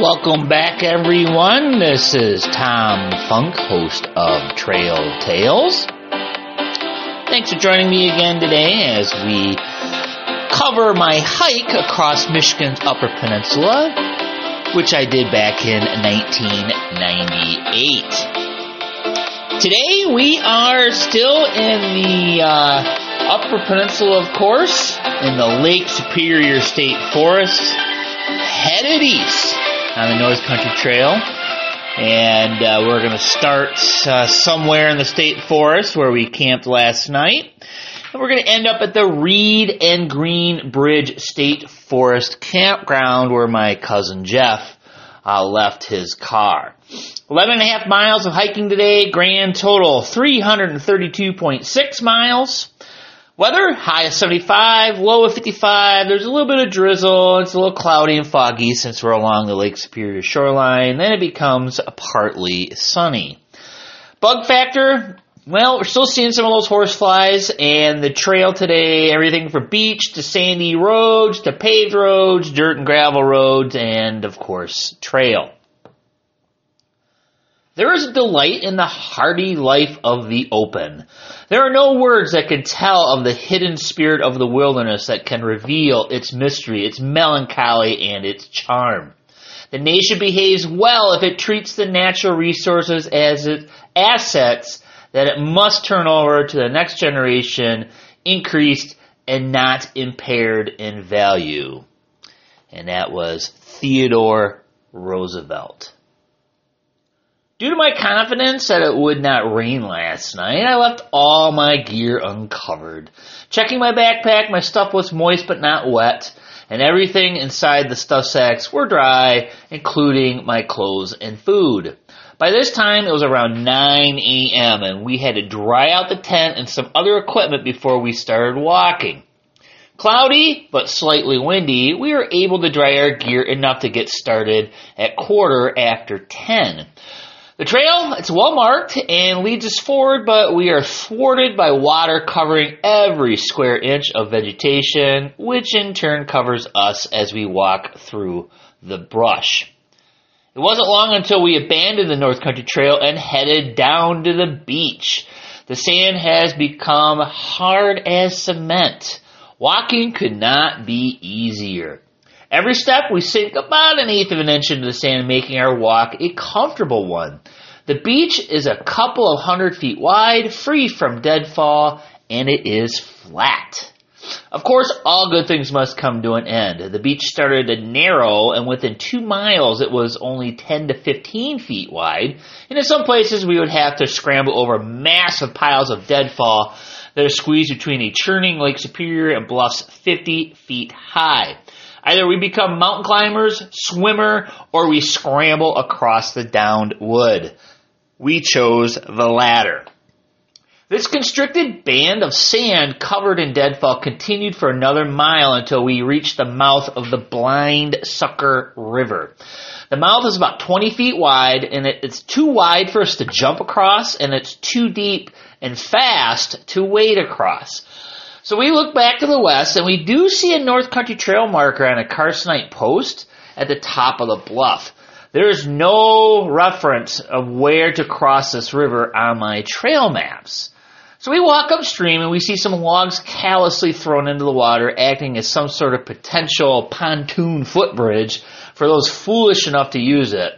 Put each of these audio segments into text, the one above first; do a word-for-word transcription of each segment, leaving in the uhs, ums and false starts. Welcome back, everyone. This is Tom Funk, host of Trail Tales. Thanks for joining me again today as we cover my hike across Michigan's Upper Peninsula, which I did back in nineteen ninety-eight. Today we are still in the uh, Upper Peninsula, of course, in the Lake Superior State Forest, headed east on the North Country Trail, and uh, we're going to start uh, somewhere in the state forest where we camped last night, and we're going to end up at the Reed and Green Bridge State Forest Campground where my cousin Jeff uh, left his car. eleven and a half miles of hiking today, grand total three hundred thirty-two point six miles. Weather, high of seventy-five, low of fifty-five, there's a little bit of drizzle, it's a little cloudy and foggy since we're along the Lake Superior shoreline, then it becomes partly sunny. Bug factor, well, we're still seeing some of those horse flies, and the trail today, everything from beach to sandy roads to paved roads, dirt and gravel roads, and, of course, trail. There is a delight in the hardy life of the open. There are no words that can tell of the hidden spirit of the wilderness that can reveal its mystery, its melancholy, and its charm. The nation behaves well if it treats the natural resources as its assets that it must turn over to the next generation, increased and not impaired in value. And that was Theodore Roosevelt. Due to my confidence that it would not rain last night, I left all my gear uncovered. Checking my backpack, my stuff was moist but not wet, and everything inside the stuff sacks were dry, including my clothes and food. By this time, it was around nine a.m., and we had to dry out the tent and some other equipment before we started walking. Cloudy, but slightly windy, we were able to dry our gear enough to get started at quarter after ten. The trail, it's well marked and leads us forward, but we are thwarted by water covering every square inch of vegetation, which in turn covers us as we walk through the brush. It wasn't long until we abandoned the North Country Trail and headed down to the beach. The sand has become hard as cement. Walking could not be easier. Every step, we sink about an eighth of an inch into the sand, making our walk a comfortable one. The beach is a couple of hundred feet wide, free from deadfall, and it is flat. Of course, all good things must come to an end. The beach started to narrow, and within two miles, it was only ten to fifteen feet wide. And in some places, we would have to scramble over massive piles of deadfall that are squeezed between a churning Lake Superior and bluffs fifty feet high. Either we become mountain climbers, swimmer, or we scramble across the downed wood. We chose the latter. This constricted band of sand covered in deadfall continued for another mile until we reached the mouth of the Blind Sucker River. The mouth is about twenty feet wide, and it's too wide for us to jump across, and it's too deep and fast to wade across. So we look back to the west, and we do see a North Country Trail marker on a Carsonite post at the top of the bluff. There is no reference of where to cross this river on my trail maps. So we walk upstream, and we see some logs callously thrown into the water, acting as some sort of potential pontoon footbridge for those foolish enough to use it.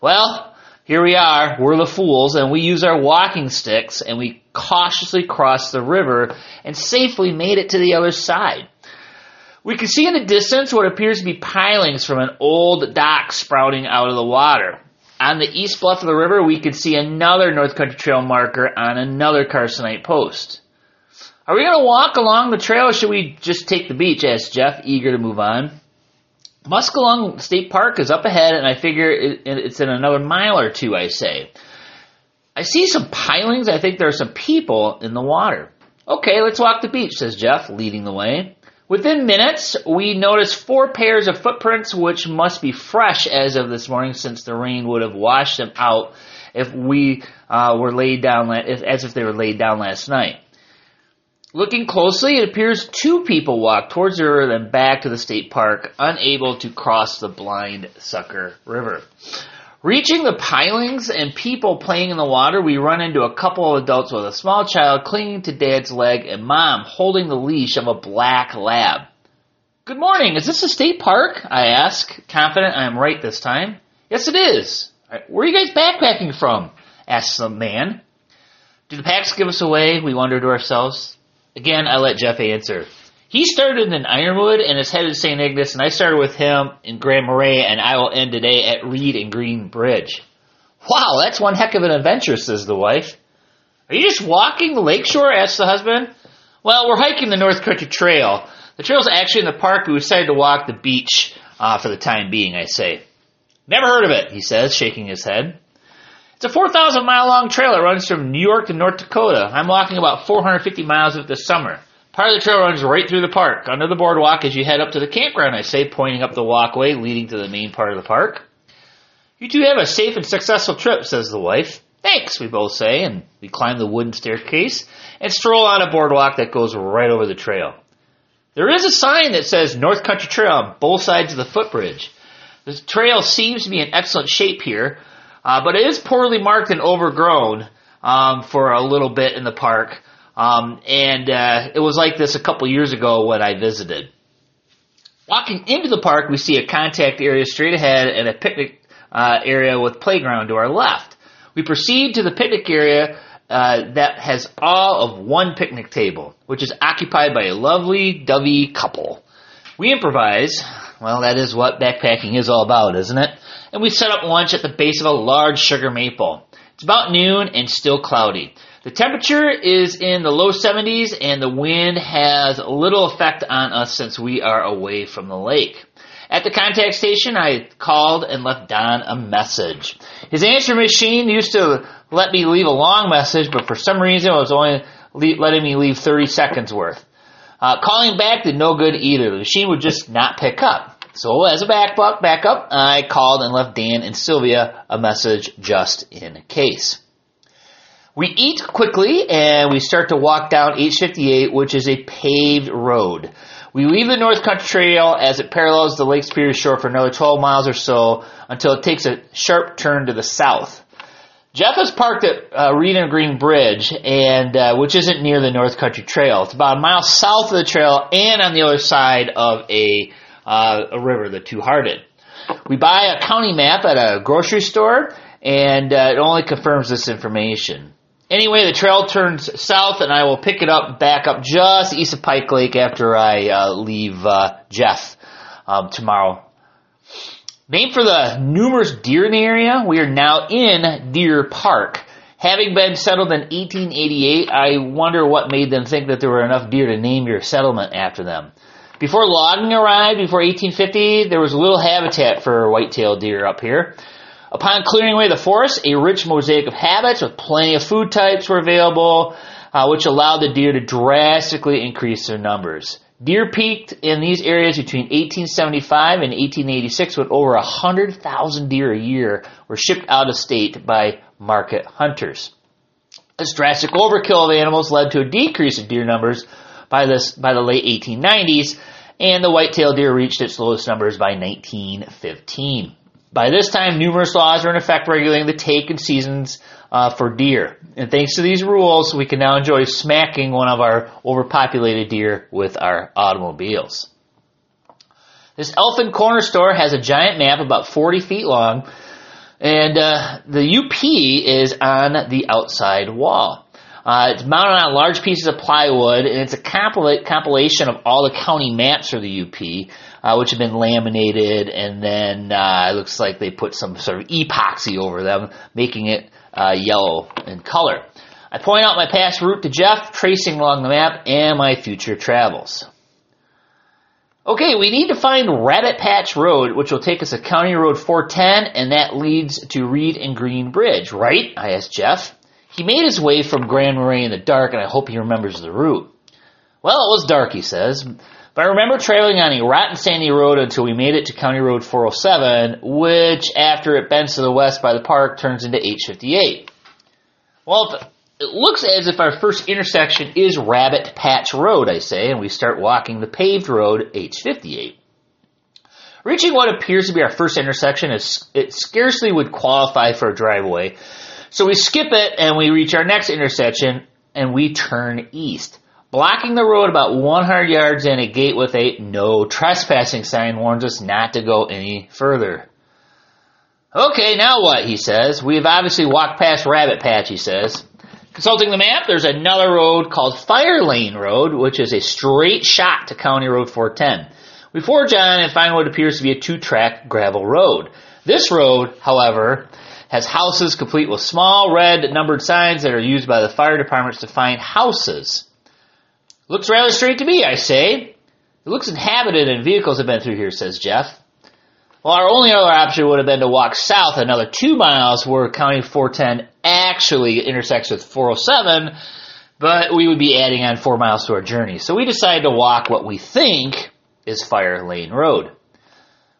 Well, here we are, we're the fools, and we use our walking sticks, and we cautiously crossed the river and safely made it to the other side. We can see in the distance what appears to be pilings from an old dock sprouting out of the water. On the east bluff of the river, we can see another North Country Trail marker on another Carsonite post. Are we going to walk along the trail, or should we just take the beach? Asked Jeff, eager to move on. Muskellunge State Park is up ahead, and I figure it, it's in another mile or two, I say. I see some pilings. I think there are some people in the water. Okay, let's walk the beach, says Jeff, leading the way. Within minutes, we notice four pairs of footprints, which must be fresh as of this morning, since the rain would have washed them out if we uh, were laid down, if, as if they were laid down last night. Looking closely, it appears two people walked towards the river and back to the state park, unable to cross the Blind Sucker River. Reaching the pilings and people playing in the water, we run into a couple of adults with a small child clinging to Dad's leg and Mom holding the leash of a black lab. "Good morning, is this a state park?" I ask, confident I am right this time. "Yes, it is." "Where are you guys backpacking from?" asks the man. "Do the packs give us away?" we wonder to ourselves. Again, I let Jeff answer. He started in Ironwood and is headed to Saint Ignace, and I started with him in Grand Marais, and I will end today at Reed and Green Bridge. "Wow, that's one heck of an adventure," says the wife. "Are you just walking the lakeshore?" asks the husband. "Well, we're hiking the North Country Trail. The trail's actually in the park, but we decided to walk the beach uh, for the time being," I say. "Never heard of it," he says, shaking his head. "It's a four thousand mile long trail that runs from New York to North Dakota. I'm walking about four hundred fifty miles of it this summer. Part of the trail runs right through the park, under the boardwalk as you head up to the campground," I say, pointing up the walkway leading to the main part of the park. "You two have a safe and successful trip," says the wife. "Thanks," we both say, and we climb the wooden staircase and stroll on a boardwalk that goes right over the trail. There is a sign that says North Country Trail on both sides of the footbridge. The trail seems to be in excellent shape here, Uh, but it is poorly marked and overgrown um, for a little bit in the park. Um, and uh, it was like this a couple years ago when I visited. Walking into the park, we see a contact area straight ahead and a picnic uh, area with playground to our left. We proceed to the picnic area uh, that has all of one picnic table, which is occupied by a lovely dovey couple. We improvise. Well, that is what backpacking is all about, isn't it? And we set up lunch at the base of a large sugar maple. It's about noon and still cloudy. The temperature is in the low seventies, and the wind has little effect on us since we are away from the lake. At the contact station, I called and left Don a message. His answering machine used to let me leave a long message, but for some reason it was only letting me leave thirty seconds worth. Uh, calling back did no good either. The machine would just not pick up. So as a backup, backup, I called and left Dan and Sylvia a message just in case. We eat quickly and we start to walk down H fifty-eight, which is a paved road. We leave the North Country Trail as it parallels the Lake Superior shore for another twelve miles or so until it takes a sharp turn to the south. Jeff is parked at uh, Reed and Green Bridge, and uh, which isn't near the North Country Trail. It's about a mile south of the trail and on the other side of a, uh, a river, the Two-Hearted. We buy a county map at a grocery store, and uh, it only confirms this information. Anyway, the trail turns south, and I will pick it up back up just east of Pike Lake after I uh, leave uh, Jeff um, tomorrow. Named for the numerous deer in the area, we are now in Deer Park. Having been settled in eighteen eighty-eight, I wonder what made them think that there were enough deer to name your settlement after them. Before logging arrived, before eighteen fifty, there was little habitat for white-tailed deer up here. Upon clearing away the forest, a rich mosaic of habits with plenty of food types were available, uh, which allowed the deer to drastically increase their numbers. Deer peaked in these areas between eighteen seventy-five and eighteen eighty-six when over one hundred thousand deer a year were shipped out of state by market hunters. This drastic overkill of animals led to a decrease in deer numbers by, this, by the late eighteen nineties, and the white-tailed deer reached its lowest numbers by nineteen fifteen. By this time, numerous laws were in effect regulating the take and seasons uh, for deer. And thanks to these rules, we can now enjoy smacking one of our overpopulated deer with our automobiles. This Elfin Corner store has a giant map about forty feet long, and uh, the U P is on the outside wall. Uh, it's mounted on large pieces of plywood, and it's a compil- compilation of all the county maps for the U P. Uh, which have been laminated, and then uh, it looks like they put some sort of epoxy over them, making it uh, yellow in color. I point out my past route to Jeff, tracing along the map, and my future travels. Okay, we need to find Rabbit Patch Road, which will take us to County Road four ten, and that leads to Reed and Green Bridge, right? I asked Jeff. He made his way from Grand Marais in the dark, and I hope he remembers the route. Well, it was dark, he says. But I remember traveling on a rotten sandy road until we made it to County Road four oh seven, which, after it bends to the west by the park, turns into H fifty-eight. Well, it looks as if our first intersection is Rabbit Patch Road, I say, and we start walking the paved road H fifty-eight. Reaching what appears to be our first intersection, is it scarcely would qualify for a driveway. So we skip it, and we reach our next intersection, and we turn east. Blocking the road about one hundred yards in, a gate with a no trespassing sign warns us not to go any further. Okay, now what, he says. We've obviously walked past Rabbit Patch, he says. Consulting the map, there's another road called Fire Lane Road, which is a straight shot to County Road four ten. We forge on and find what appears to be a two-track gravel road. This road, however, has houses complete with small red numbered signs that are used by the fire departments to find houses. Looks rather straight to me, I say. It looks inhabited and vehicles have been through here, says Jeff. Well, our only other option would have been to walk south another two miles where County four ten actually intersects with four oh seven, but we would be adding on four miles to our journey. So we decided to walk what we think is Fire Lane Road.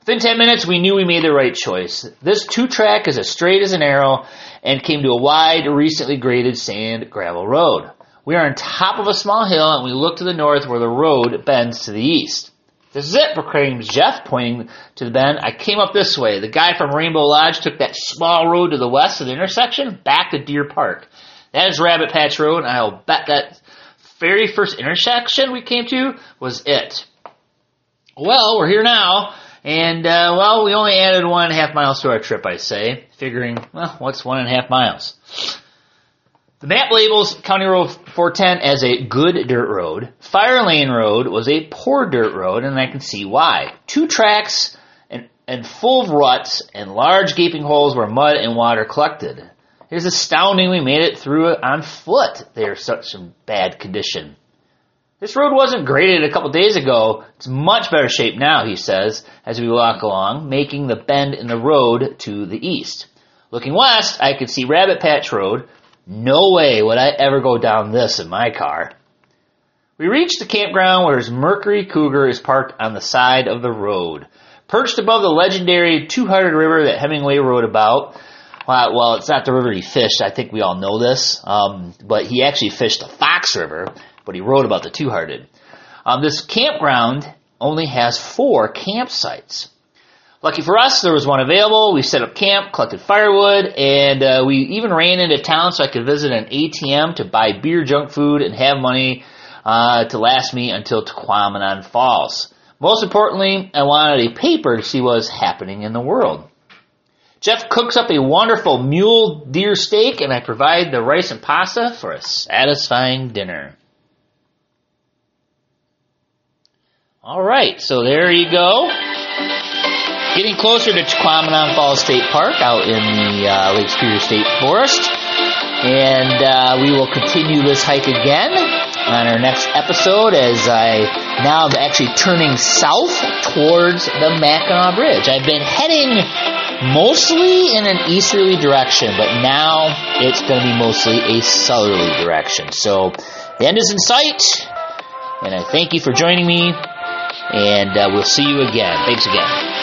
Within ten minutes, we knew we made the right choice. This two-track is as straight as an arrow and came to a wide, recently graded sand gravel road. We are on top of a small hill, and we look to the north where the road bends to the east. This is it, proclaims Jeff, pointing to the bend. I came up this way. The guy from Rainbow Lodge took that small road to the west of the intersection, back to Deer Park. That is Rabbit Patch Road, and I'll bet that very first intersection we came to was it. Well, we're here now, and, uh, well, we only added one and a half miles to our trip, I say, figuring, well, what's one and a half miles? The map labels County Road four ten as a good dirt road. Fire Lane Road was a poor dirt road, and I can see why. Two tracks and, and full of ruts and large gaping holes where mud and water collected. It is astounding we made it through it on foot. They are such in bad condition. This road wasn't graded a couple days ago. It's much better shape now, he says, as we walk along, making the bend in the road to the east. Looking west, I could see Rabbit Patch Road. No way would I ever go down this in my car. We reach the campground where his Mercury Cougar is parked on the side of the road. Perched above the legendary Two-Hearted River that Hemingway wrote about. Well, it's not the river he fished. I think we all know this. Um, but he actually fished the Fox River. But he wrote about the Two-Hearted. Um, this campground only has four campsites. Lucky for us, there was one available. We set up camp, collected firewood, and uh, we even ran into town so I could visit an A T M to buy beer, junk food, and have money uh, to last me until Tahquamenon Falls. Most importantly, I wanted a paper to see what was happening in the world. Jeff cooks up a wonderful mule deer steak, and I provide the rice and pasta for a satisfying dinner. All right, so there you go. Getting closer to Tahquamenon Falls State Park out in the uh, Lake Superior State Forest. And uh, we will continue this hike again on our next episode as I now am actually turning south towards the Mackinac Bridge. I've been heading mostly in an easterly direction, but now it's going to be mostly a southerly direction. So the end is in sight, and I thank you for joining me. And uh, we'll see you again. Thanks again.